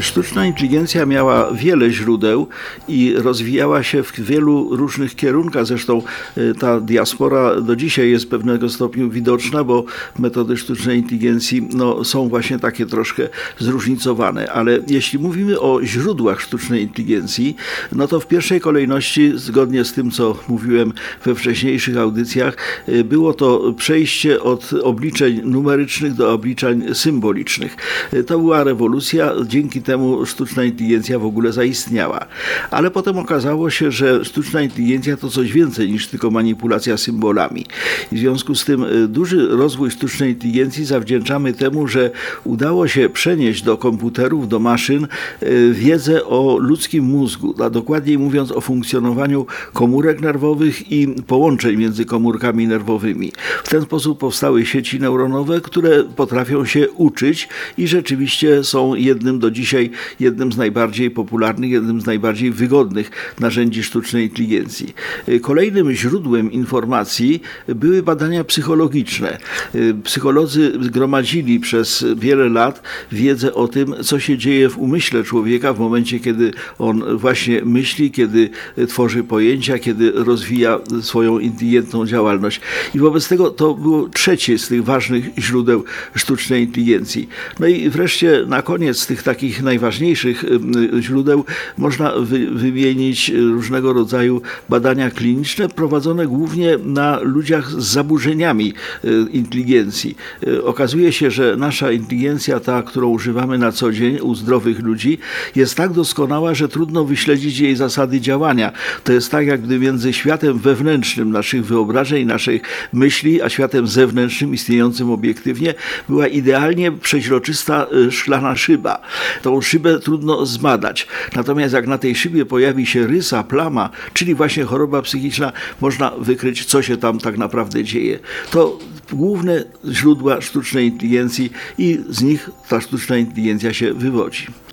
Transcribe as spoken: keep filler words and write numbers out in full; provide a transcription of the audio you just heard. Sztuczna inteligencja miała wiele źródeł i rozwijała się w wielu różnych kierunkach. Zresztą ta diaspora do dzisiaj jest w pewnego stopniu widoczna, bo metody sztucznej inteligencji no, są właśnie takie troszkę zróżnicowane. Ale jeśli mówimy o źródłach sztucznej inteligencji, no to w pierwszej kolejności, zgodnie z tym, co mówiłem we wcześniejszych audycjach, było to przejście od obliczeń numerycznych do obliczeń symbolicznych. To była rewolucja, dzięki temu sztuczna inteligencja w ogóle zaistniała. Ale potem okazało się, że sztuczna inteligencja to coś więcej niż tylko manipulacja symbolami. W związku z tym duży rozwój sztucznej inteligencji zawdzięczamy temu, że udało się przenieść do komputerów, do maszyn wiedzę o ludzkim mózgu, a dokładniej mówiąc o funkcjonowaniu komórek nerwowych i połączeń między komórkami nerwowymi. W ten sposób powstały sieci neuronowe, które potrafią się uczyć i rzeczywiście są jednym do dzisiaj jednym z najbardziej popularnych, jednym z najbardziej wygodnych narzędzi sztucznej inteligencji. Kolejnym źródłem informacji były badania psychologiczne. Psycholodzy gromadzili przez wiele lat wiedzę o tym, co się dzieje w umyśle człowieka w momencie, kiedy on właśnie myśli, kiedy tworzy pojęcia, kiedy rozwija swoją inteligentną działalność. I wobec tego to było trzecie z tych ważnych źródeł sztucznej inteligencji. No i wreszcie na koniec tych takich najważniejszych źródeł można wy, wymienić różnego rodzaju badania kliniczne prowadzone głównie na ludziach z zaburzeniami inteligencji. Okazuje się, że nasza inteligencja, ta, którą używamy na co dzień u zdrowych ludzi, jest tak doskonała, że trudno wyśledzić jej zasady działania. To jest tak, jak gdy między światem wewnętrznym naszych wyobrażeń, naszych myśli, a światem zewnętrznym, istniejącym obiektywnie, była idealnie przeźroczysta szklana szyba. Tą szybę trudno zbadać. Natomiast jak na tej szybie pojawi się rysa, plama, czyli właśnie choroba psychiczna, można wykryć, co się tam tak naprawdę dzieje. To główne źródła sztucznej inteligencji i z nich ta sztuczna inteligencja się wywodzi.